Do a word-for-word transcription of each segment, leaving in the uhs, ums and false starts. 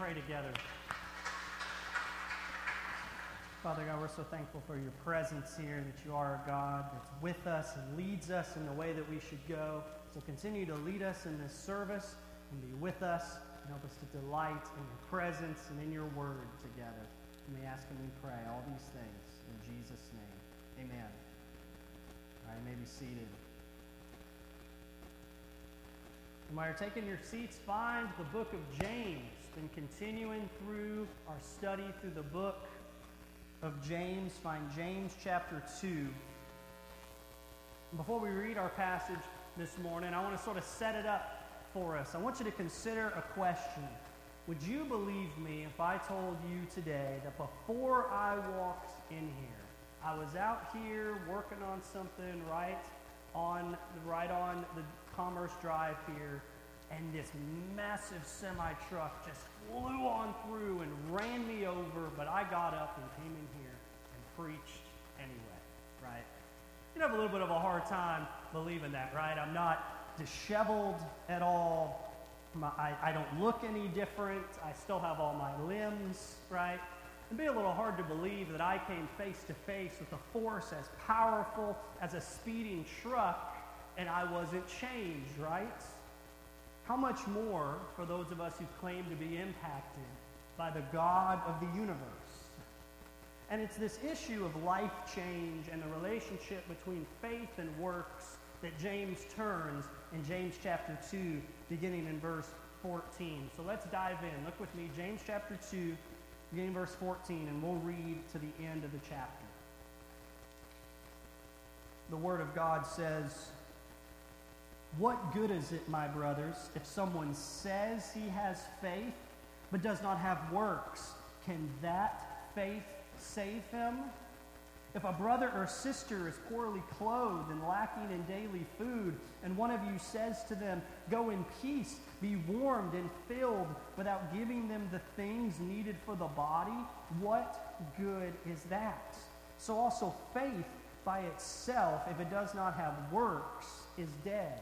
pray together. Father God, we're so thankful for your presence here, that you are a God that's with us and leads us in the way that we should go. So continue to lead us in this service and be with us and help us to delight in your presence and in your word together. And we ask and we pray all these things in Jesus' name. Amen. All right, you may be seated. And while you're taking your seats, find the book of James. Been continuing through our study through the book of James. Find James chapter two. Before we read our passage this morning, I want to sort of set it up for us. I want you to consider a question. Would you believe me if I told you today that before I walked in here, I was out here working on something right on, right on the Commerce Drive here, and this massive semi-truck just flew on through and ran me over, but I got up and came in here and preached anyway, right? You'd have a little bit of a hard time believing that, right? I'm not disheveled at all. My, I, I don't look any different. I still have all my limbs, right? It'd be a little hard to believe that I came face to face with a force as powerful as a speeding truck, and I wasn't changed, right? How much more for those of us who claim to be impacted by the God of the universe? And it's this issue of life change and the relationship between faith and works that James turns in James chapter two, beginning in verse fourteen. So let's dive in. Look with me, James chapter two, beginning verse fourteen, and we'll read to the end of the chapter. The Word of God says, "What good is it, my brothers, if someone says he has faith but does not have works? Can that faith save him? If a brother or sister is poorly clothed and lacking in daily food, and one of you says to them, 'Go in peace, be warmed and filled,' without giving them the things needed for the body, what good is that? So also faith by itself, if it does not have works, is dead.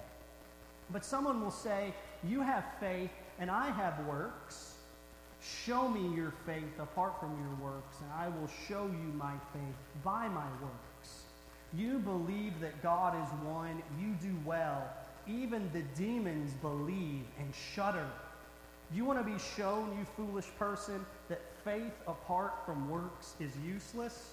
But someone will say, 'You have faith and I have works.' Show me your faith apart from your works, and I will show you my faith by my works. You believe that God is one, you do well. Even the demons believe and shudder. You want to be shown, you foolish person, that faith apart from works is useless?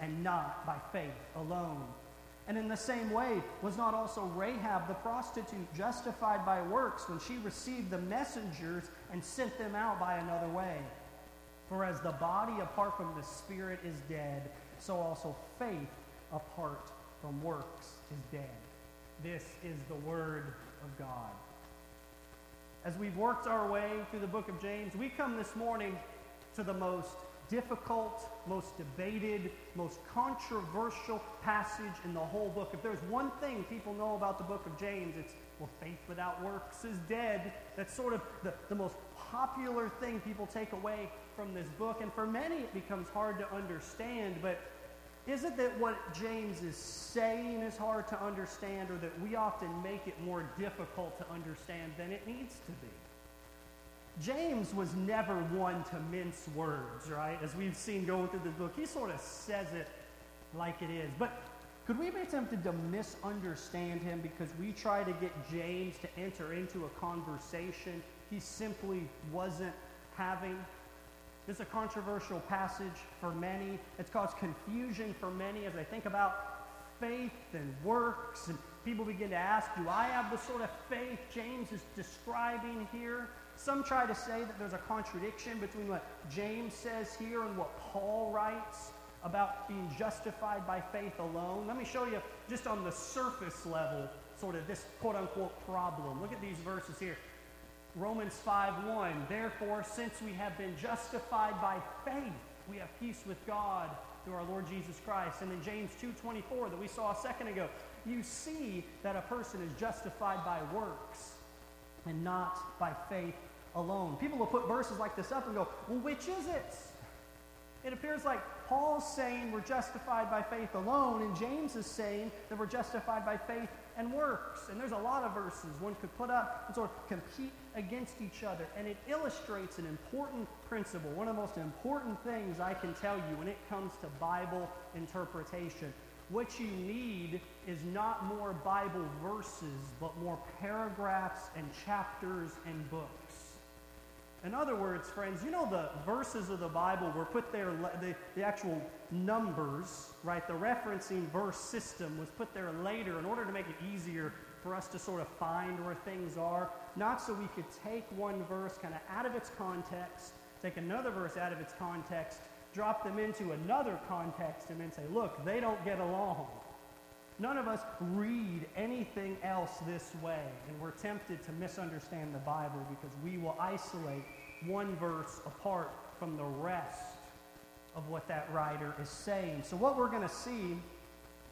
and not by faith alone. And in the same way, was not also Rahab the prostitute justified by works when she received the messengers and sent them out by another way? For as the body apart from the spirit is dead, so also faith apart from works is dead." This is the word of God. As we've worked our way through the book of James, we come this morning to the most difficult, most debated, most controversial passage in the whole book. If there's one thing people know about the book of James, it's, well, faith without works is dead. That's sort of the, the most popular thing people take away from this book. And for many, it becomes hard to understand. But is it that what James is saying is hard to understand, or that we often make it more difficult to understand than it needs to be? James was never one to mince words, right? As we've seen going through this book, he sort of says it like it is. But could we be tempted to misunderstand him because we try to get James to enter into a conversation he simply wasn't having? This is a controversial passage for many. It's caused confusion for many as they think about faith and works, and people begin to ask, do I have the sort of faith James is describing here? Some try to say that there's a contradiction between what James says here and what Paul writes about being justified by faith alone. Let me show you just on the surface level sort of this quote-unquote problem. Look at these verses here. Romans five one, therefore, since we have been justified by faith, we have peace with God through our Lord Jesus Christ. And then James two twenty-four that we saw a second ago, you see that a person is justified by works and not by faith alone. People will put verses like this up and go, well, which is it? It appears like Paul's saying we're justified by faith alone, and James is saying that we're justified by faith and works. And there's a lot of verses one could put up and sort of compete against each other. And it illustrates an important principle, one of the most important things I can tell you when it comes to Bible interpretation. What you need is not more Bible verses, but more paragraphs and chapters and books. In other words, friends, you know the verses of the Bible were put there, the, the actual numbers, right? The referencing verse system was put there later in order to make it easier for us to sort of find where things are, not so we could take one verse kind of out of its context, take another verse out of its context, drop them into another context, and then say, look, they don't get along. None of us read anything else this way, and we're tempted to misunderstand the Bible because we will isolate one verse apart from the rest of what that writer is saying. So what we're going to see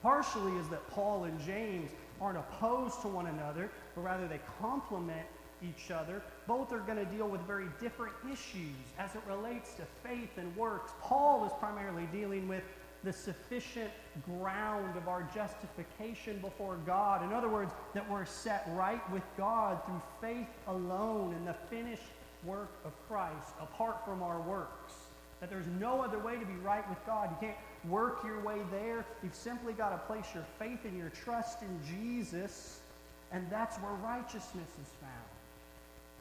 partially is that Paul and James aren't opposed to one another, but rather they complement each other. Both are going to deal with very different issues as it relates to faith and works. Paul is primarily dealing with the sufficient ground of our justification before God. In other words, that we're set right with God through faith alone in the finished work of Christ, apart from our works. That there's no other way to be right with God. You can't work your way there. You've simply got to place your faith and your trust in Jesus, and that's where righteousness is found.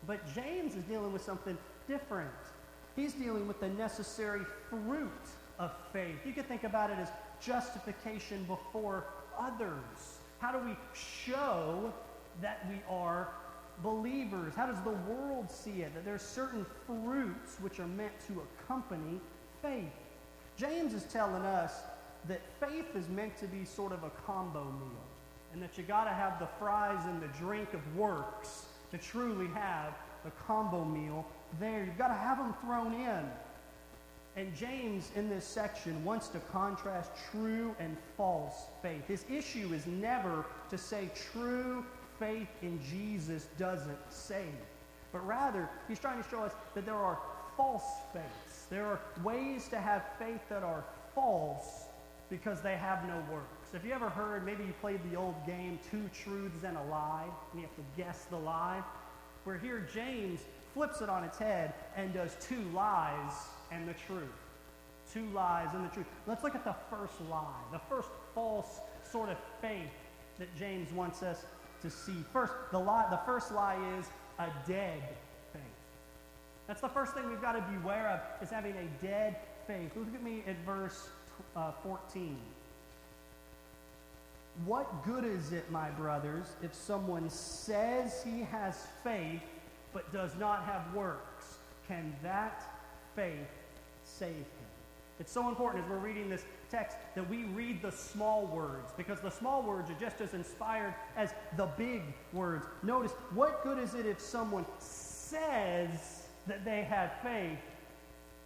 But James is dealing with something different. He's dealing with the necessary fruit of faith. You could think about it as justification before others. How do we show that we are believers? How does the world see it? That there's certain fruits which are meant to accompany faith. James is telling us that faith is meant to be sort of a combo meal, and that you got to have the fries and the drink of works to truly have the combo meal there. You've got to have them thrown in. And James, in this section, wants to contrast true and false faith. His issue is never to say true faith in Jesus doesn't save, but rather, he's trying to show us that there are false faiths. There are ways to have faith that are false because they have no works. Have you ever heard, maybe you played the old game, two truths and a lie, and you have to guess the lie? Where here James flips it on its head and does two lies and the truth. Two lies and the truth. Let's look at the first lie, the first false sort of faith that James wants us to see. First, the lie, the first lie is a dead faith. That's the first thing we've got to be aware of, is having a dead faith. Look at me at verse uh, fourteen. What good is it, my brothers, if someone says he has faith but does not have works? Can that faith save him? It's so important as we're reading this text that we read the small words, because the small words are just as inspired as the big words. Notice, what good is it if someone says that they have faith,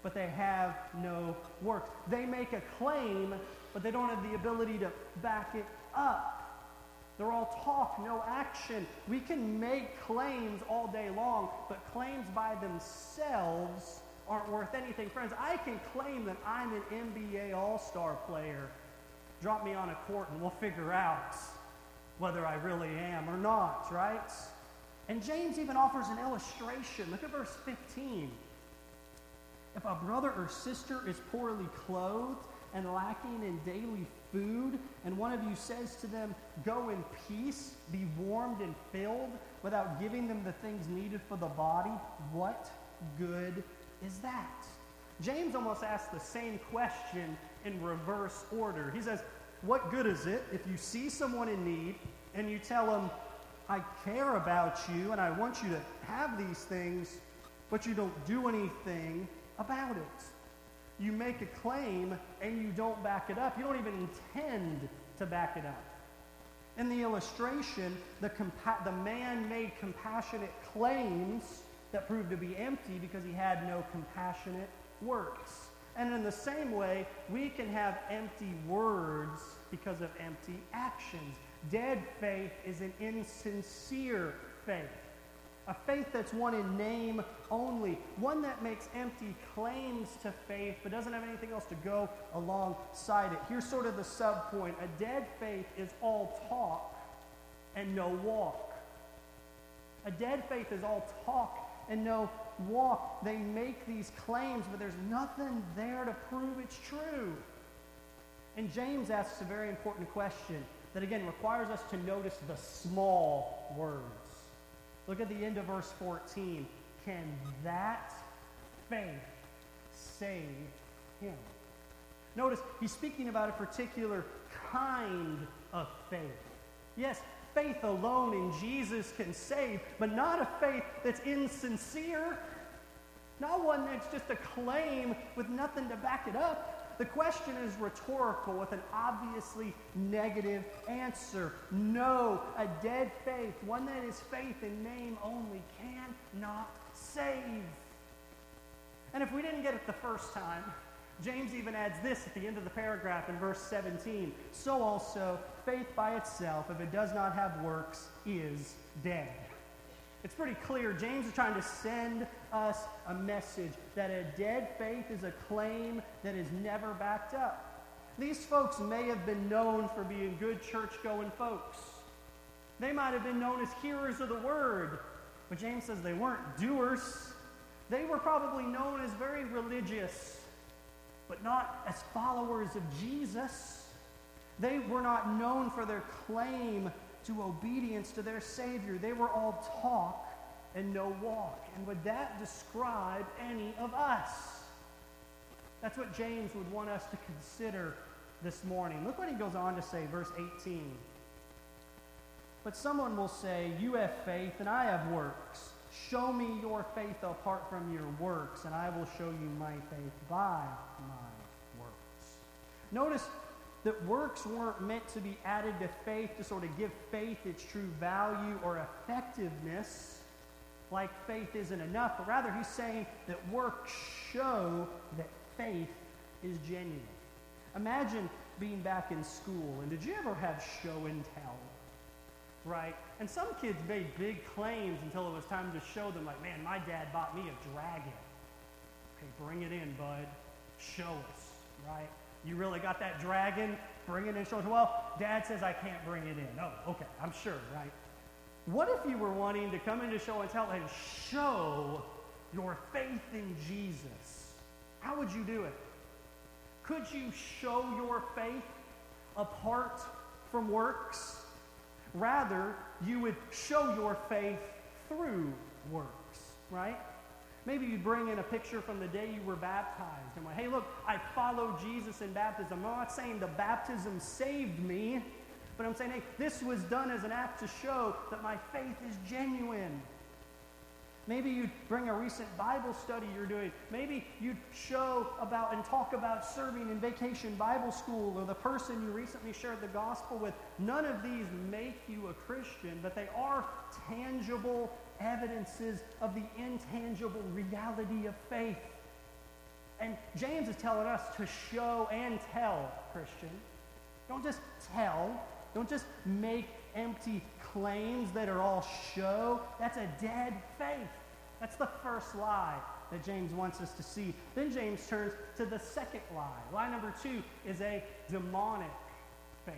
but they have no works? They make a claim, but they don't have the ability to back it up. They're all talk, no action. We can make claims all day long, but claims by themselves aren't worth anything. Friends, I can claim that I'm an N B A all-star player. Drop me on a court and we'll figure out whether I really am or not, right? And James even offers an illustration. Look at verse fifteen. If a brother or sister is poorly clothed and lacking in daily food, and one of you says to them, go in peace, be warmed and filled, without giving them the things needed for the body, what good is that? James almost asks the same question in reverse order. He says, what good is it if you see someone in need and you tell them, I care about you and I want you to have these things, but you don't do anything about it? You make a claim and you don't back it up. You don't even intend to back it up. In the illustration, the, compa- the man-made compassionate claims that proved to be empty because he had no compassionate works. And in the same way, we can have empty words because of empty actions. Dead faith is an insincere faith, a faith that's one in name only, one that makes empty claims to faith but doesn't have anything else to go alongside it. Here's sort of the sub-point. A dead faith is all talk and no walk. A dead faith is all talk and no walk. They make these claims, but there's nothing there to prove it's true. And James asks a very important question that, again, requires us to notice the small words. Look at the end of verse fourteen. Can that faith save him? Notice, he's speaking about a particular kind of faith. Yes, faith alone in Jesus can save, but not a faith that's insincere. Not one that's just a claim with nothing to back it up. The question is rhetorical with an obviously negative answer. No, a dead faith, one that is faith in name only, cannot save. And if we didn't get it the first time, James even adds this at the end of the paragraph in verse seventeen. So also, faith by itself, if it does not have works, is dead. It's pretty clear. James is trying to send us a message that a dead faith is a claim that is never backed up. These folks may have been known for being good church-going folks. They might have been known as hearers of the word, but James says they weren't doers. They were probably known as very religious, but not as followers of Jesus. They were not known for their claim to obedience to their Savior. They were all talk and no walk. And would that describe any of us? That's what James would want us to consider this morning. Look what he goes on to say, verse eighteen. But someone will say, you have faith and I have works. Show me your faith apart from your works, and I will show you my faith by my works. Notice that works weren't meant to be added to faith to sort of give faith its true value or effectiveness, like faith isn't enough, but rather he's saying that works show that faith is genuine. Imagine being back in school, and did you ever have show and tell? Right? And some kids made big claims until it was time to show them, like, man, my dad bought me a dragon. Okay, bring it in, bud. Show us, right? You really got that dragon? Bring it in, show us. Well, dad says I can't bring it in. Oh, okay, I'm sure, right? What if you were wanting to come into show and tell and show your faith in Jesus? How would you do it? Could you show your faith apart from works? Rather, you would show your faith through works, right? Maybe you bring in a picture from the day you were baptized and went, hey, look, I followed Jesus in baptism. I'm not saying the baptism saved me, but I'm saying, hey, this was done as an act to show that my faith is genuine. Maybe you'd bring a recent Bible study you're doing. Maybe you'd show about and talk about serving in Vacation Bible School or the person you recently shared the gospel with. None of these make you a Christian, but they are tangible evidences of the intangible reality of faith. And James is telling us to show and tell, Christian. Don't just tell. Don't just make empty claims that are all show. That's a dead faith. That's the first lie that James wants us to see. Then James turns to the second lie. Lie number two is a demonic faith.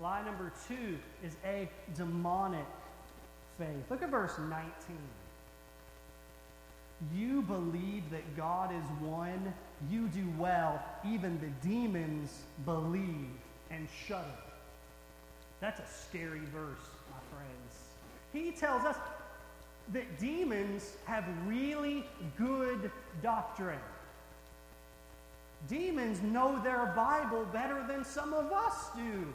Lie number two is a demonic faith. Look at verse nineteen. You believe that God is one. You do well. Even the demons believe and shudder. That's a scary verse, my friends. He tells us that demons have really good doctrine. Demons know their Bible better than some of us do.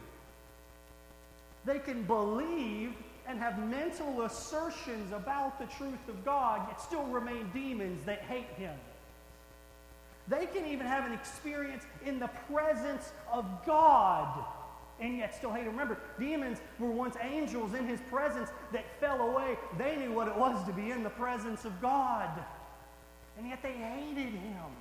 They can believe and have mental assertions about the truth of God, yet still remain demons that hate him. They can even have an experience in the presence of God and yet still hate him. Remember, demons were once angels in his presence that fell away. They knew what it was to be in the presence of God, and yet they hated him.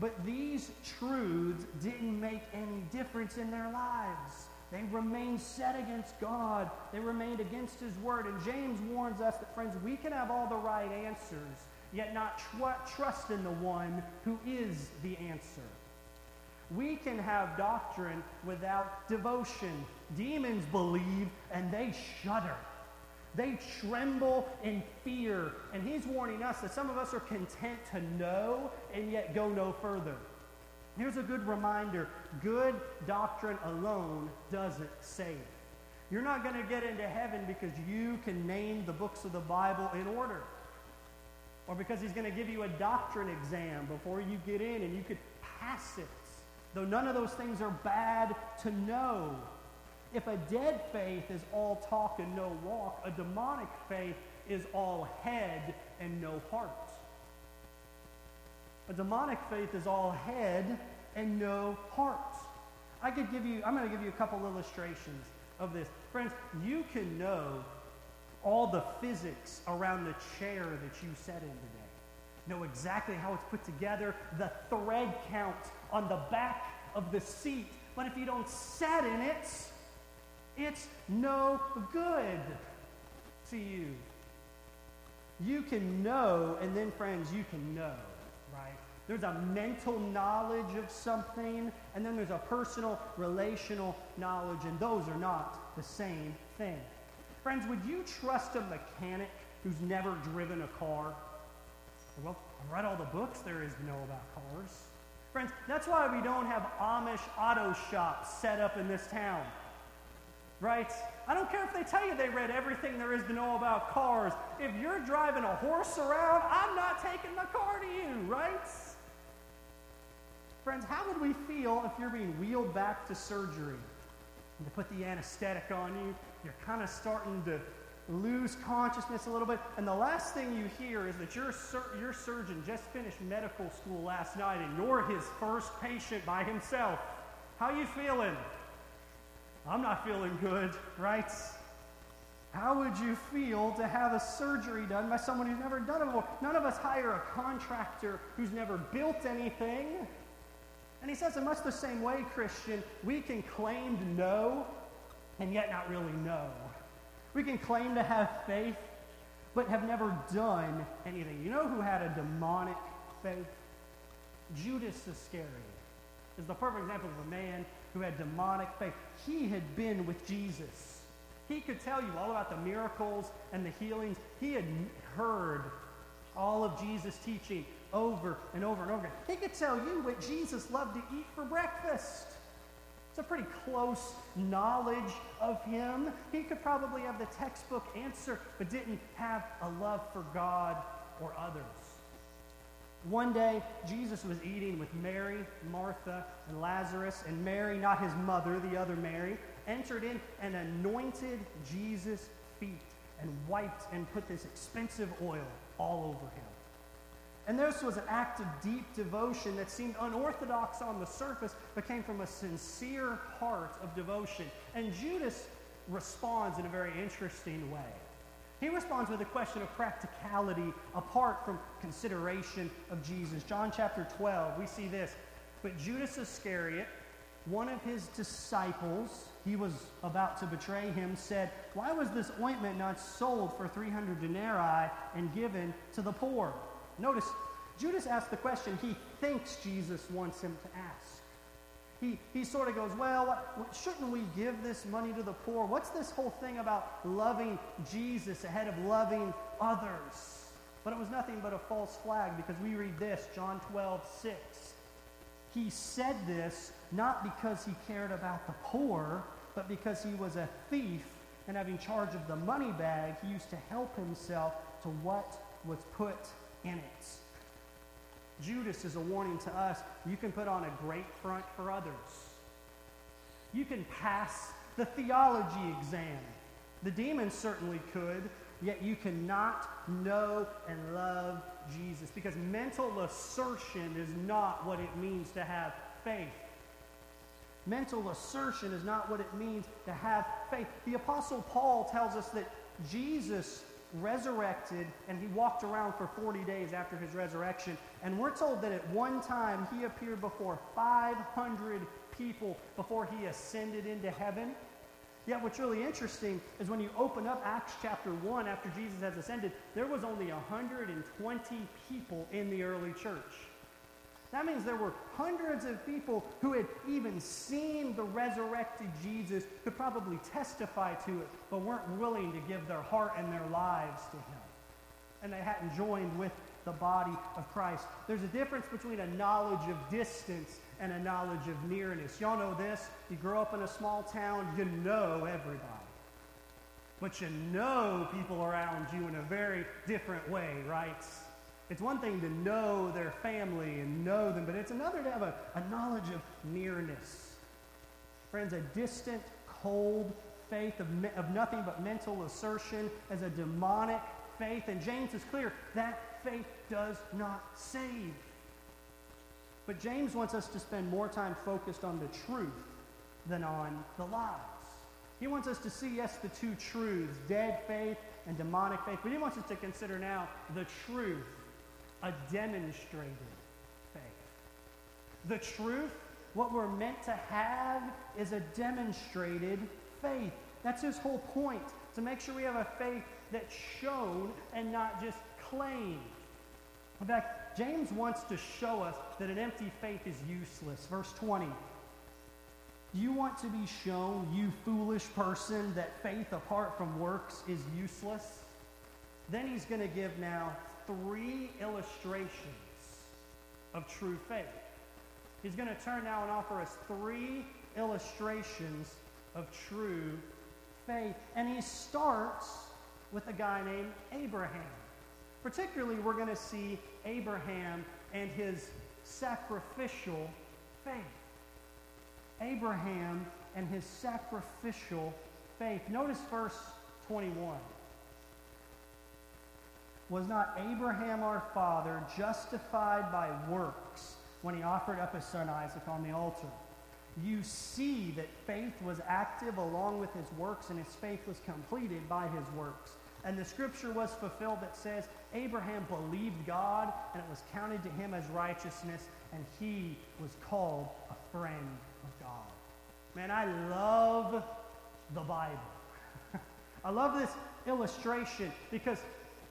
But these truths didn't make any difference in their lives. They remained set against God. They remained against his word. And James warns us that, friends, we can have all the right answers, yet not tr- trust in the one who is the answer. We can have doctrine without devotion. Demons believe and they shudder. They tremble in fear. And he's warning us that some of us are content to know and yet go no further. Here's a good reminder. Good doctrine alone doesn't save. You're not going to get into heaven because you can name the books of the Bible in order, or because he's going to give you a doctrine exam before you get in and you could pass it. Though none of those things are bad to know. If a dead faith is all talk and no walk, a demonic faith is all head and no heart. A demonic faith is all head and no heart. I could give you, I'm going to give you a couple illustrations of this. Friends, you can know all the physics around the chair that you sat in today. Know exactly how it's put together, the thread count on the back of the seat. But if you don't sit in it, it's no good to you. You can know, and then, friends, you can know, right? There's a mental knowledge of something, and then there's a personal, relational knowledge, and those are not the same thing. Friends, would you trust a mechanic who's never driven a car? Well, I've read all the books there is to know about cars. Friends, that's why we don't have Amish auto shops set up in this town. Right? I don't care if they tell you they read everything there is to know about cars. If you're driving a horse around, I'm not taking my car to you, right? Friends, how would we feel if you're being wheeled back to surgery and they put the anesthetic on you? You're kind of starting to lose consciousness a little bit, and the last thing you hear is that your sur- your surgeon just finished medical school last night and you're his first patient by himself. How you feeling? I'm not feeling good, right? How would you feel to have a surgery done by someone who's never done it before? None of us hire a contractor who's never built anything. And he says in much the same way, Christian, we can claim to know and yet not really know. We can claim to have faith, but have never done anything. You know who had a demonic faith? Judas Iscariot is the perfect example of a man who had demonic faith. He had been with Jesus. He could tell you all about the miracles and the healings. He had heard all of Jesus' teaching over and over and over again. He could tell you what Jesus loved to eat for breakfast. It's a pretty close knowledge of him. He could probably have the textbook answer, but didn't have a love for God or others. One day, Jesus was eating with Mary, Martha, and Lazarus, and Mary, not his mother, the other Mary, entered in and anointed Jesus' feet and wiped and put this expensive oil all over him. And this was an act of deep devotion that seemed unorthodox on the surface, but came from a sincere heart of devotion. And Judas responds in a very interesting way. He responds with a question of practicality apart from consideration of Jesus. John chapter twelve, we see this. But Judas Iscariot, one of his disciples, he was about to betray him, said, "Why was this ointment not sold for three hundred denarii and given to the poor?" Notice, Judas asked the question he thinks Jesus wants him to ask. He he sort of goes, well, shouldn't we give this money to the poor? What's this whole thing about loving Jesus ahead of loving others? But it was nothing but a false flag, because we read this, John twelve six. He said this not because he cared about the poor, but because he was a thief, and having charge of the money bag, he used to help himself to what was put in it. Judas is a warning to us. You can put on a great front for others. You can pass the theology exam. The demons certainly could, yet you cannot know and love Jesus, because mental assertion is not what it means to have faith. Mental assertion is not what it means to have faith. The Apostle Paul tells us that Jesus resurrected and he walked around for forty days after his resurrection. And we're told that at one time he appeared before five hundred people before he ascended into heaven. Yet what's really interesting is when you open up Acts chapter one after Jesus has ascended, there was only one hundred twenty people in the early church. That means there were hundreds of people who had even seen the resurrected Jesus, could probably testify to it, but weren't willing to give their heart and their lives to him. And they hadn't joined with the body of Christ. There's a difference between a knowledge of distance and a knowledge of nearness. Y'all know this. You grow up in a small town, you know everybody. But you know people around you in a very different way, right? It's one thing to know their family and know them, but it's another to have a, a knowledge of nearness. Friends, a distant, cold faith of, me, of nothing but mental assertion is a demonic faith. And James is clear, that faith does not save. But James wants us to spend more time focused on the truth than on the lies. He wants us to see, yes, the two truths, dead faith and demonic faith. But he wants us to consider now the truth, a demonstrated faith. The truth, what we're meant to have, is a demonstrated faith. That's his whole point, to make sure we have a faith that's shown and not just claimed. In fact, James wants to show us that an empty faith is useless. Verse twenty, you want to be shown, you foolish person, that faith apart from works is useless? Then he's going to give now three illustrations of true faith. He's going to turn now and offer us three illustrations of true faith. And he starts with a guy named Abraham. Particularly, we're going to see Abraham and his sacrificial faith. Abraham and his sacrificial faith. Notice verse twenty-one. Was not Abraham our father justified by works when he offered up his son Isaac on the altar? You see that faith was active along with his works, and his faith was completed by his works. And the scripture was fulfilled that says, Abraham believed God, and it was counted to him as righteousness, and he was called a friend of God. Man, I love the Bible. I love this illustration because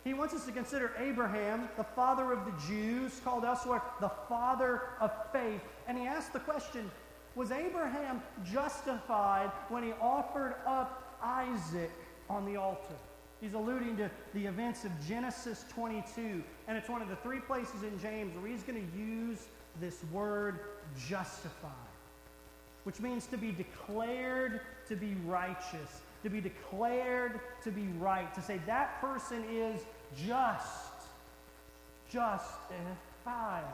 he wants us to consider Abraham, the father of the Jews, called elsewhere the father of faith. And he asked the question, was Abraham justified when he offered up Isaac on the altar? He's alluding to the events of Genesis twenty-two, and it's one of the three places in James where he's going to use this word justified, which means to be declared to be righteous, to be declared to be right, to say that person is just, justified.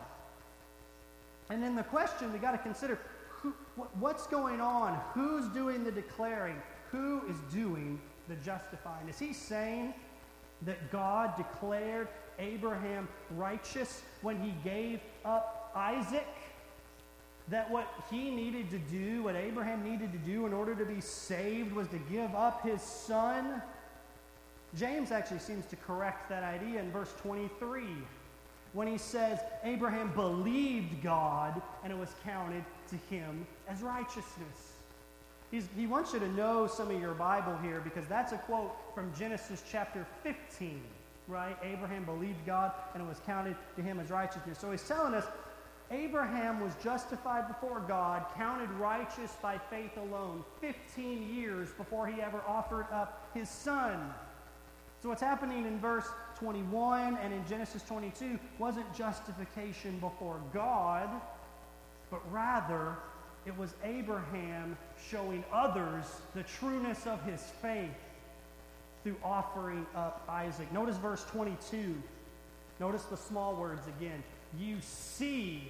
And then the question we got to consider, who, what's going on? Who's doing the declaring? Who is doing the justifying? Is he saying that God declared Abraham righteous when he gave up Isaac? That what he needed to do, what Abraham needed to do in order to be saved, was to give up his son? James actually seems to correct that idea in verse twenty-three when he says, Abraham believed God and it was counted to him as righteousness. He's, he wants you to know some of your Bible here because that's a quote from Genesis chapter fifteen, right? Abraham believed God and it was counted to him as righteousness. So he's telling us Abraham was justified before God, counted righteous by faith alone, fifteen years before he ever offered up his son. So what's happening in verse twenty-one and in Genesis twenty-two wasn't justification before God, but rather it was Abraham showing others the trueness of his faith through offering up Isaac. Notice verse twenty-two. Notice the small words again. You see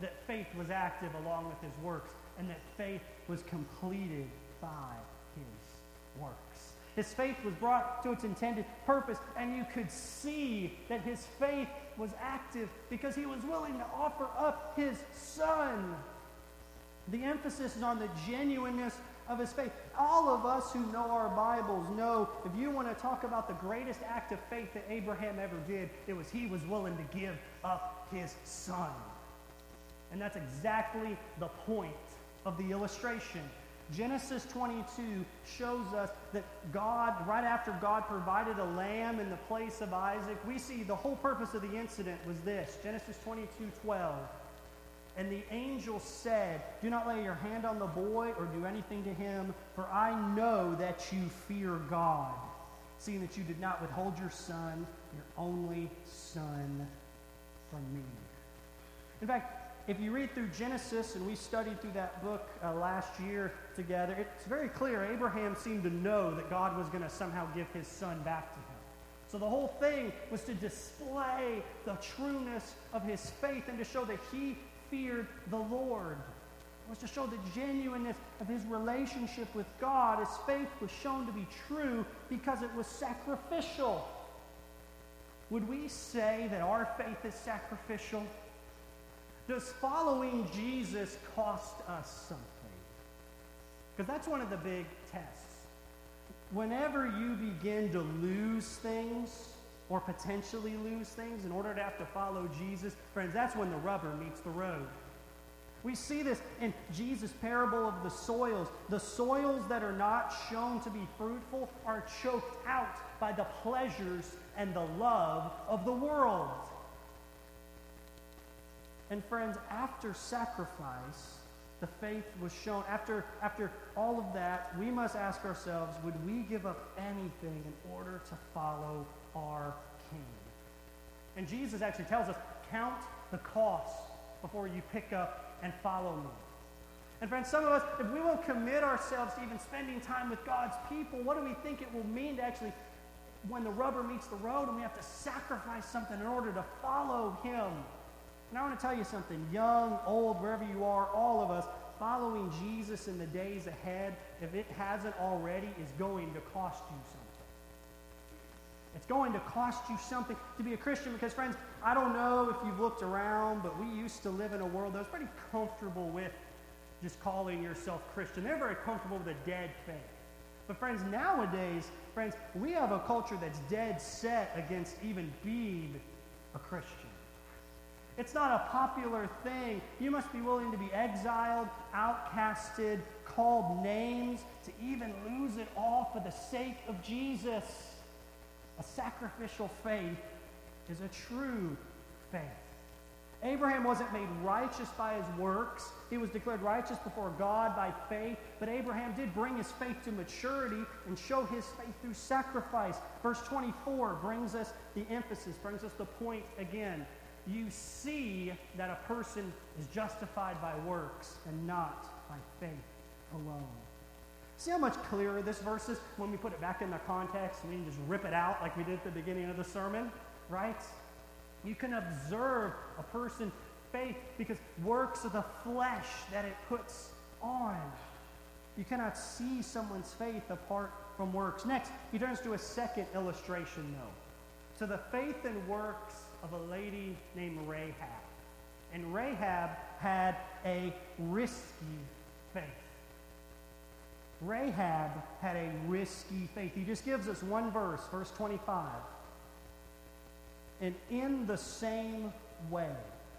that faith was active along with his works, and that faith was completed by his works. His faith was brought to its intended purpose, and you could see that his faith was active because he was willing to offer up his son. The emphasis is on the genuineness of his faith. All of us who know our Bibles know, if you want to talk about the greatest act of faith that Abraham ever did, it was he was willing to give up his son. And that's exactly the point of the illustration. Genesis twenty-two shows us that God, right after God provided a lamb in the place of Isaac, we see the whole purpose of the incident was this. Genesis twenty-two twelve. And the angel said, "Do not lay your hand on the boy or do anything to him, for I know that you fear God, seeing that you did not withhold your son, your only son, from me." In fact, if you read through Genesis, and we studied through that book uh, last year together, it's very clear Abraham seemed to know that God was going to somehow give his son back to him. So the whole thing was to display the trueness of his faith and to show that he feared the Lord. It was to show the genuineness of his relationship with God. His faith was shown to be true because it was sacrificial. Would we say that our faith is sacrificial? Does following Jesus cost us something? Because that's one of the big tests. Whenever you begin to lose things, or potentially lose things, in order to have to follow Jesus, friends, that's when the rubber meets the road. We see this in Jesus' parable of the soils. The soils that are not shown to be fruitful are choked out by the pleasures and the love of the world. And friends, after sacrifice, the faith was shown. After, after all of that, we must ask ourselves, would we give up anything in order to follow our King? And Jesus actually tells us, count the cost before you pick up and follow me. And friends, some of us, if we won't commit ourselves to even spending time with God's people, what do we think it will mean to actually, when the rubber meets the road and we have to sacrifice something in order to follow him? And I want to tell you something, young, old, wherever you are, all of us, following Jesus in the days ahead, if it hasn't already, is going to cost you something. It's going to cost you something to be a Christian because, friends, I don't know if you've looked around, but we used to live in a world that was pretty comfortable with just calling yourself Christian. They're very comfortable with a dead faith. But, friends, nowadays, friends, we have a culture that's dead set against even being a Christian. It's not a popular thing. You must be willing to be exiled, outcasted, called names, to even lose it all for the sake of Jesus. A sacrificial faith is a true faith. Abraham wasn't made righteous by his works. He was declared righteous before God by faith. But Abraham did bring his faith to maturity and show his faith through sacrifice. Verse twenty-four brings us the emphasis, brings us the point again. You see that a person is justified by works and not by faith alone. See how much clearer this verse is when we put it back in the context and we can just rip it out like we did at the beginning of the sermon, right? You can observe a person's faith because works are the flesh that it puts on. You cannot see someone's faith apart from works. Next, he turns to a second illustration, though. So the faith and works of a lady named Rahab. And Rahab had a risky faith. Rahab had a risky faith. He just gives us one verse, verse twenty-five. And in the same way,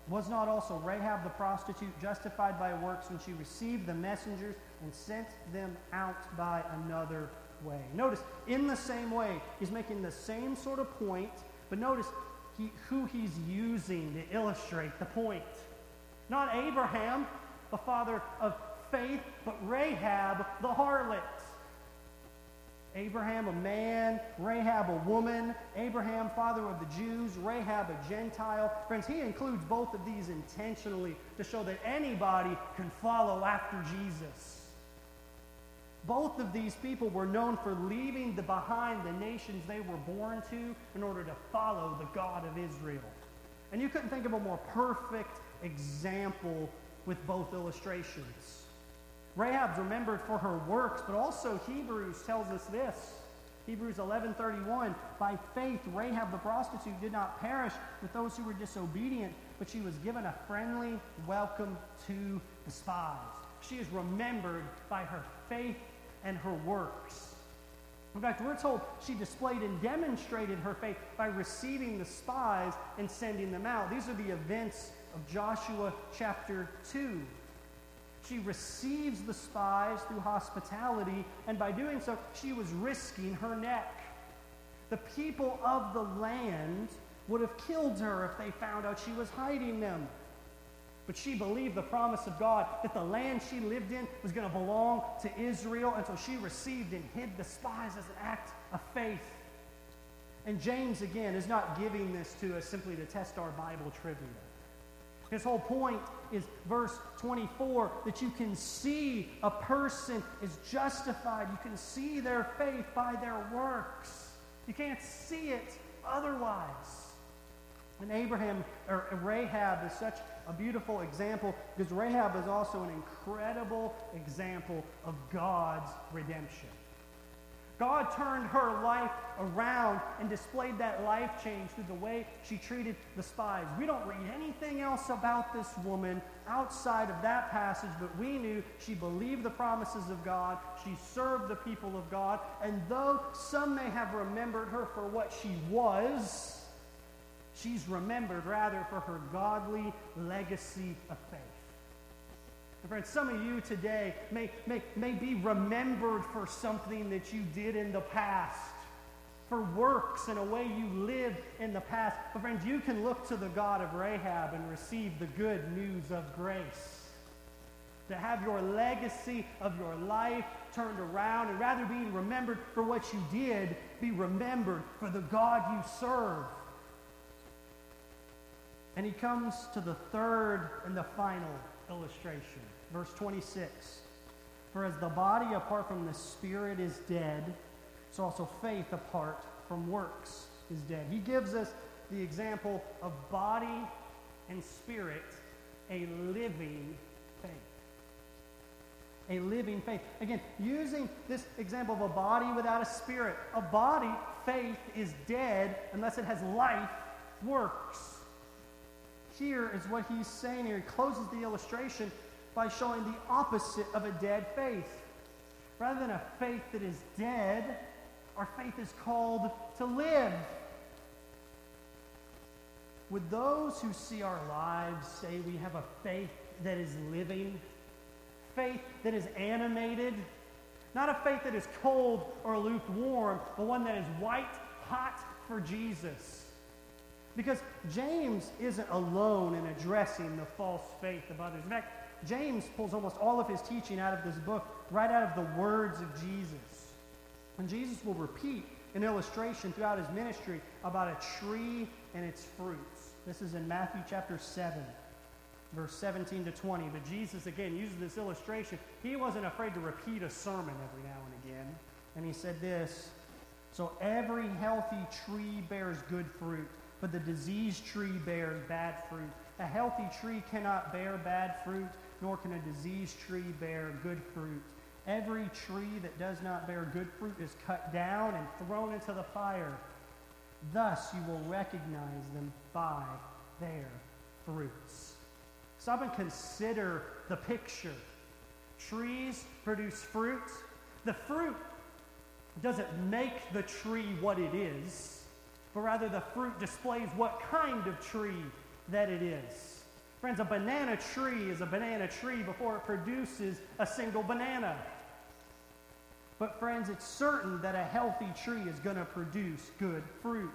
was not also Rahab the prostitute justified by works when she received the messengers and sent them out by another way? Notice, in the same way, he's making the same sort of point, but notice he, who he's using to illustrate the point. Not Abraham, the father of faith, but Rahab the harlot. Abraham a man, Rahab a woman, Abraham father of the Jews, Rahab a Gentile. Friends, he includes both of these intentionally to show that anybody can follow after Jesus. Both of these people were known for leaving the behind the nations they were born to in order to follow the God of Israel. And you couldn't think of a more perfect example with both illustrations. Rahab's remembered for her works, but also Hebrews tells us this. Hebrews eleven thirty-one, by faith Rahab the prostitute did not perish with those who were disobedient, but she was given a friendly welcome to the spies. She is remembered by her faith and her works. In fact, we're told she displayed and demonstrated her faith by receiving the spies and sending them out. These are the events of Joshua chapter two. She receives the spies through hospitality, and by doing so, she was risking her neck. The people of the land would have killed her if they found out she was hiding them. But she believed the promise of God that the land she lived in was going to belong to Israel, and so she received and hid the spies as an act of faith. And James, again, is not giving this to us simply to test our Bible trivia. His whole point is verse twenty-four, that you can see a person is justified. You can see their faith by their works. You can't see it otherwise. And Abraham, or Rahab, is such a beautiful example, because Rahab is also an incredible example of God's redemption. God turned her life around and displayed that life change through the way she treated the spies. We don't read anything else about this woman outside of that passage, but we knew she believed the promises of God, she served the people of God, and though some may have remembered her for what she was, she's remembered rather for her godly legacy of faith. And friends, some of you today may, may, may be remembered for something that you did in the past, for works and a way you lived in the past. But friends, you can look to the God of Rahab and receive the good news of grace. To have your legacy of your life turned around, and rather being remembered for what you did, be remembered for the God you serve. And he comes to the third and the final illustration. Verse twenty-six. For as the body apart from the spirit is dead, so also faith apart from works is dead. He gives us the example of body and spirit, a living faith. A living faith. Again, using this example of a body without a spirit. A body, faith, is dead unless it has life, works. Here is what he's saying here. He closes the illustration by showing the opposite of a dead faith. Rather than a faith that is dead, our faith is called to live. Would those who see our lives say we have a faith that is living? Faith that is animated? Not a faith that is cold or lukewarm, but one that is white hot for Jesus. Because James isn't alone in addressing the false faith of others. In fact, James pulls almost all of his teaching out of this book, right out of the words of Jesus. And Jesus will repeat an illustration throughout his ministry about a tree and its fruits. This is in Matthew chapter seven, verse seventeen to twenty. But Jesus, again, uses this illustration. He wasn't afraid to repeat a sermon every now and again. And he said this, "So every healthy tree bears good fruit, but the diseased tree bears bad fruit. A healthy tree cannot bear bad fruit, nor can a diseased tree bear good fruit. Every tree that does not bear good fruit is cut down and thrown into the fire. Thus you will recognize them by their fruits." Stop and consider the picture. Trees produce fruit. The fruit doesn't make the tree what it is, but rather the fruit displays what kind of tree that it is. Friends, a banana tree is a banana tree before it produces a single banana. But friends, it's certain that a healthy tree is going to produce good fruit.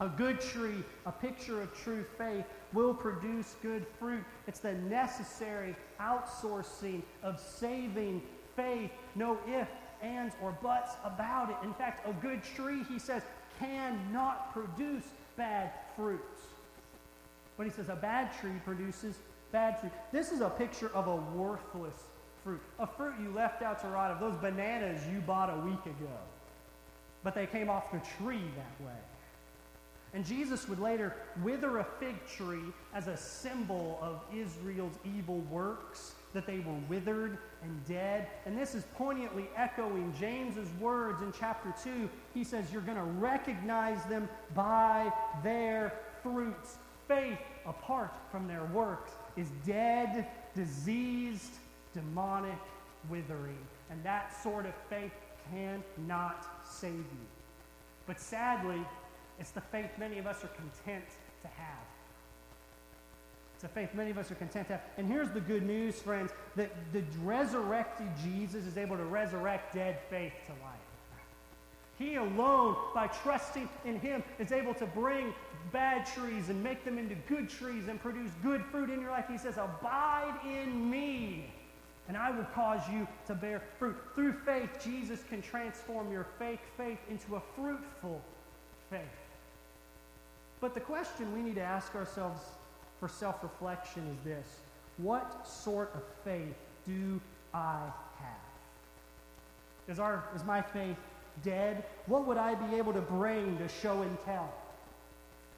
A good tree, a picture of true faith, will produce good fruit. It's the necessary outsourcing of saving faith. No ifs, ands, or buts about it. In fact, a good tree, he says, cannot produce bad fruit. But he says a bad tree produces bad fruit. This is a picture of a worthless fruit, a fruit you left out to rot, of those bananas you bought a week ago, but they came off the tree that way. And Jesus would later wither a fig tree as a symbol of Israel's evil works, that they were withered and dead. And this is poignantly echoing James's words in chapter two. He says, you're going to recognize them by their fruits. Faith, apart from their works, is dead, diseased, demonic withering. And that sort of faith cannot save you. But sadly, it's the faith many of us are content to have. It's a faith many of us are content to have. And here's the good news, friends, that the resurrected Jesus is able to resurrect dead faith to life. He alone, by trusting in him, is able to bring bad trees and make them into good trees and produce good fruit in your life. He says, abide in me, and I will cause you to bear fruit. Through faith, Jesus can transform your fake faith into a fruitful faith. But the question we need to ask ourselves for self-reflection is this: what sort of faith do I have? Is our is my faith dead? What would I be able to bring to show and tell?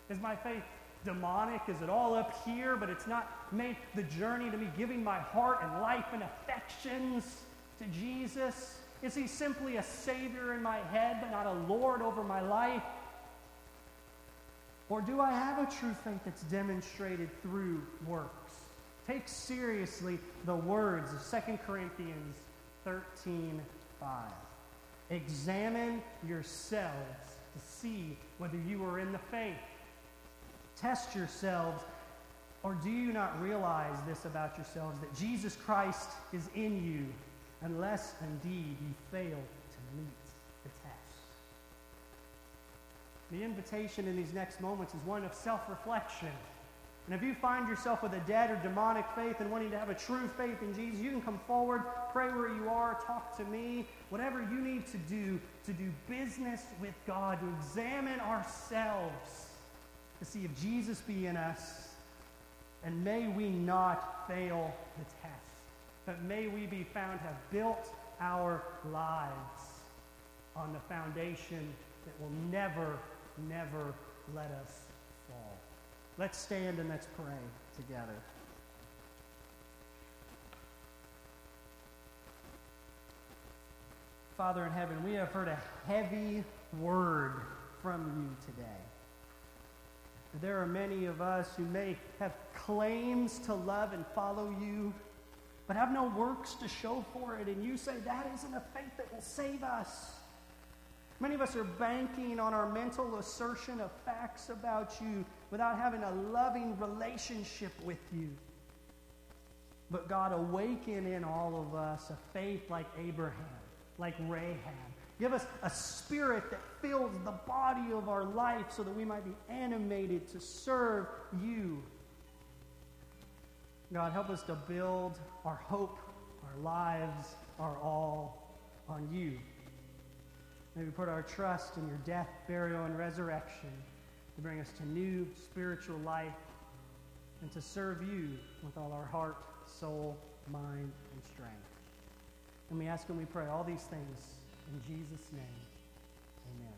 Is my faith demonic? Is it all up here, but it's not made the journey to me giving my heart and life and affections to Jesus? Is he simply a savior in my head, but not a Lord over my life? Or do I have a true faith that's demonstrated through works? Take seriously the words of Second Corinthians thirteen five. Examine yourselves to see whether you are in the faith. Test yourselves, or do you not realize this about yourselves, that Jesus Christ is in you, unless indeed you fail to meet the test. The invitation in these next moments is one of self-reflection. And if you find yourself with a dead or demonic faith and wanting to have a true faith in Jesus, you can come forward, pray where you are, talk to me, whatever you need to do to do business with God, to examine ourselves to see if Jesus be in us, and may we not fail the test, but may we be found to have built our lives on the foundation that will never, never let us fall. Let's stand and let's pray together. Father in heaven, we have heard a heavy word from you today. There are many of us who may have claims to love and follow you, but have no works to show for it, and you say that isn't a faith that will save us. Many of us are banking on our mental assertion of facts about you without having a loving relationship with you. But God, awaken in all of us a faith like Abraham, like Rahab. Give us a spirit that fills the body of our life so that we might be animated to serve you. God, help us to build our hope, our lives, our all on you. May we put our trust in your death, burial, and resurrection to bring us to new spiritual life and to serve you with all our heart, soul, mind, and strength. And we ask and we pray all these things in Jesus' name. Amen.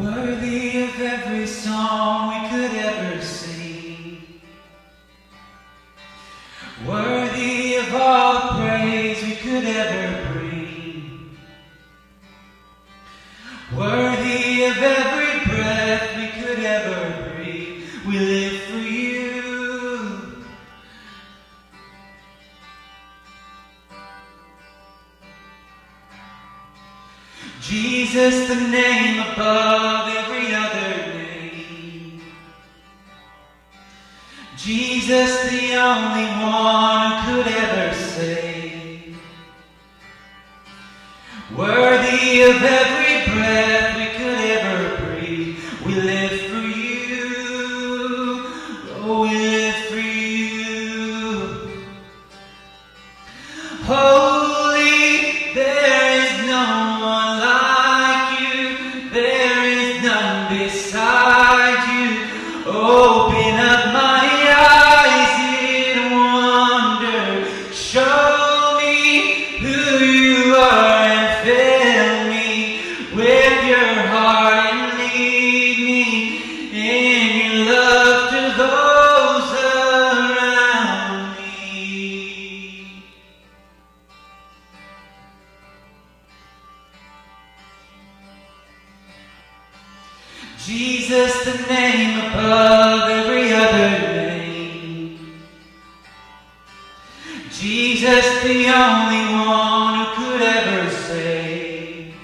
Worthy of every song we could ever sing, worthy of all praise we could ever bring, worthy of every breath we could ever breathe, we live for you. Jesus, the name above Jesus, the only one who could ever save, worthy of every breath we could ever breathe, we live for you, oh, we live for you. Holy, there is no one like you, there is none beside you, open up my show me who you are and fill me the only one who could ever save,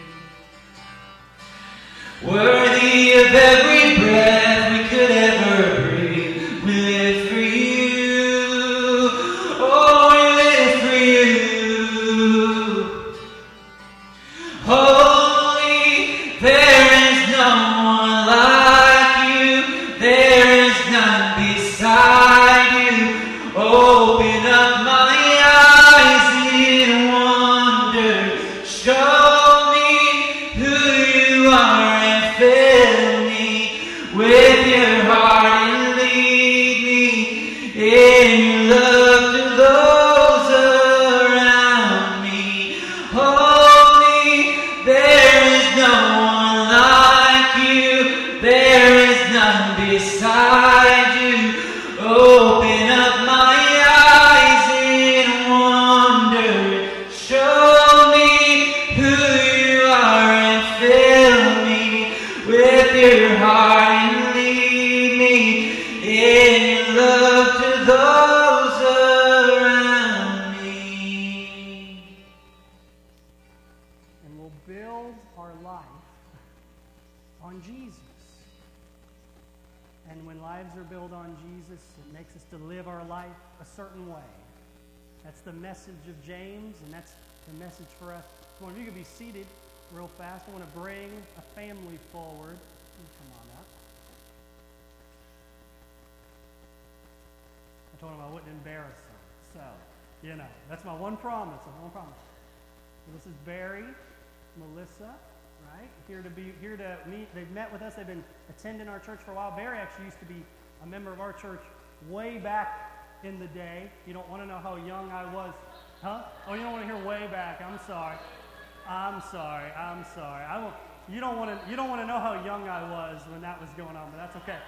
worthy of every breath we could ever breathe. We live for you, oh, we live for you. Holy, there is no one like you, there is none beside you. Open up my beside you. Open up my eyes in wonder, show me who you are and fill me with your heart and lead me in your love to those around me. And we'll build our life on Jesus. And when lives are built on Jesus, it makes us to live our life a certain way. That's the message of James, and that's the message for us. Well, if you could be seated real fast, I want to bring a family forward. Come on up. I told him I wouldn't embarrass him. So, you know, that's my one promise, my one promise. So this is Barry, Melissa. Right? Here to be here to meet. They've met with us. They've been attending our church for a while. Barry actually used to be a member of our church way back in the day. You don't want to know how young I was. Huh? Oh, you don't want to hear way back. I'm sorry. I'm sorry. I'm sorry. I won't, you don't want to you don't want to know how young I was when that was going on, but that's okay.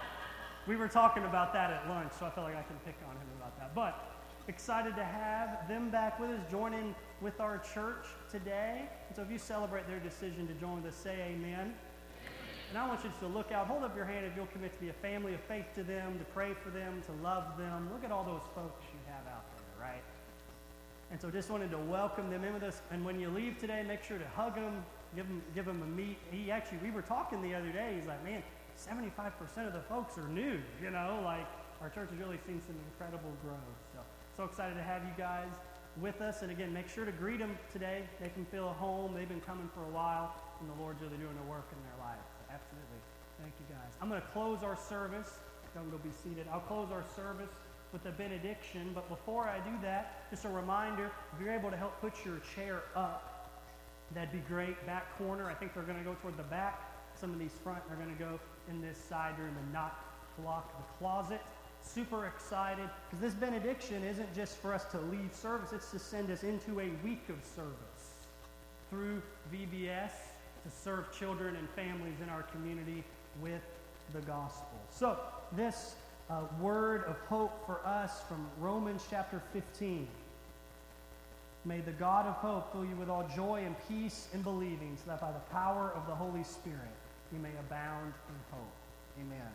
We were talking about that at lunch, so I feel like I can pick on him about that. But excited to have them back with us, joining with our church today. And so if you celebrate their decision to join with us, say amen. And I want you just to look out. Hold up your hand if you'll commit to be a family of faith to them, to pray for them, to love them. Look at all those folks you have out there, right? And so just wanted to welcome them in with us. And when you leave today, make sure to hug them, give them, give them a meet. He actually, we were talking the other day. He's like, man, seventy-five percent of the folks are new, you know? Like, our church has really seen some incredible growth, so. So excited to have you guys with us. And again, make sure to greet them today. Make them feel at home. They've been coming for a while, and the Lord's really doing a work in their lives. So absolutely. Thank you guys. I'm going to close our service. Don't go be seated. I'll close our service with a benediction. But before I do that, just a reminder, if you're able to help put your chair up, that'd be great. Back corner, I think they're going to go toward the back. Some of these front are going to go in this side room and not block the closet. Super excited, because this benediction isn't just for us to leave service, it's to send us into a week of service through V B S to serve children and families in our community with the gospel. So this uh, word of hope for us from Romans chapter fifteen. May the God of hope fill you with all joy and peace in believing, so that by the power of the Holy Spirit you may abound in hope. Amen.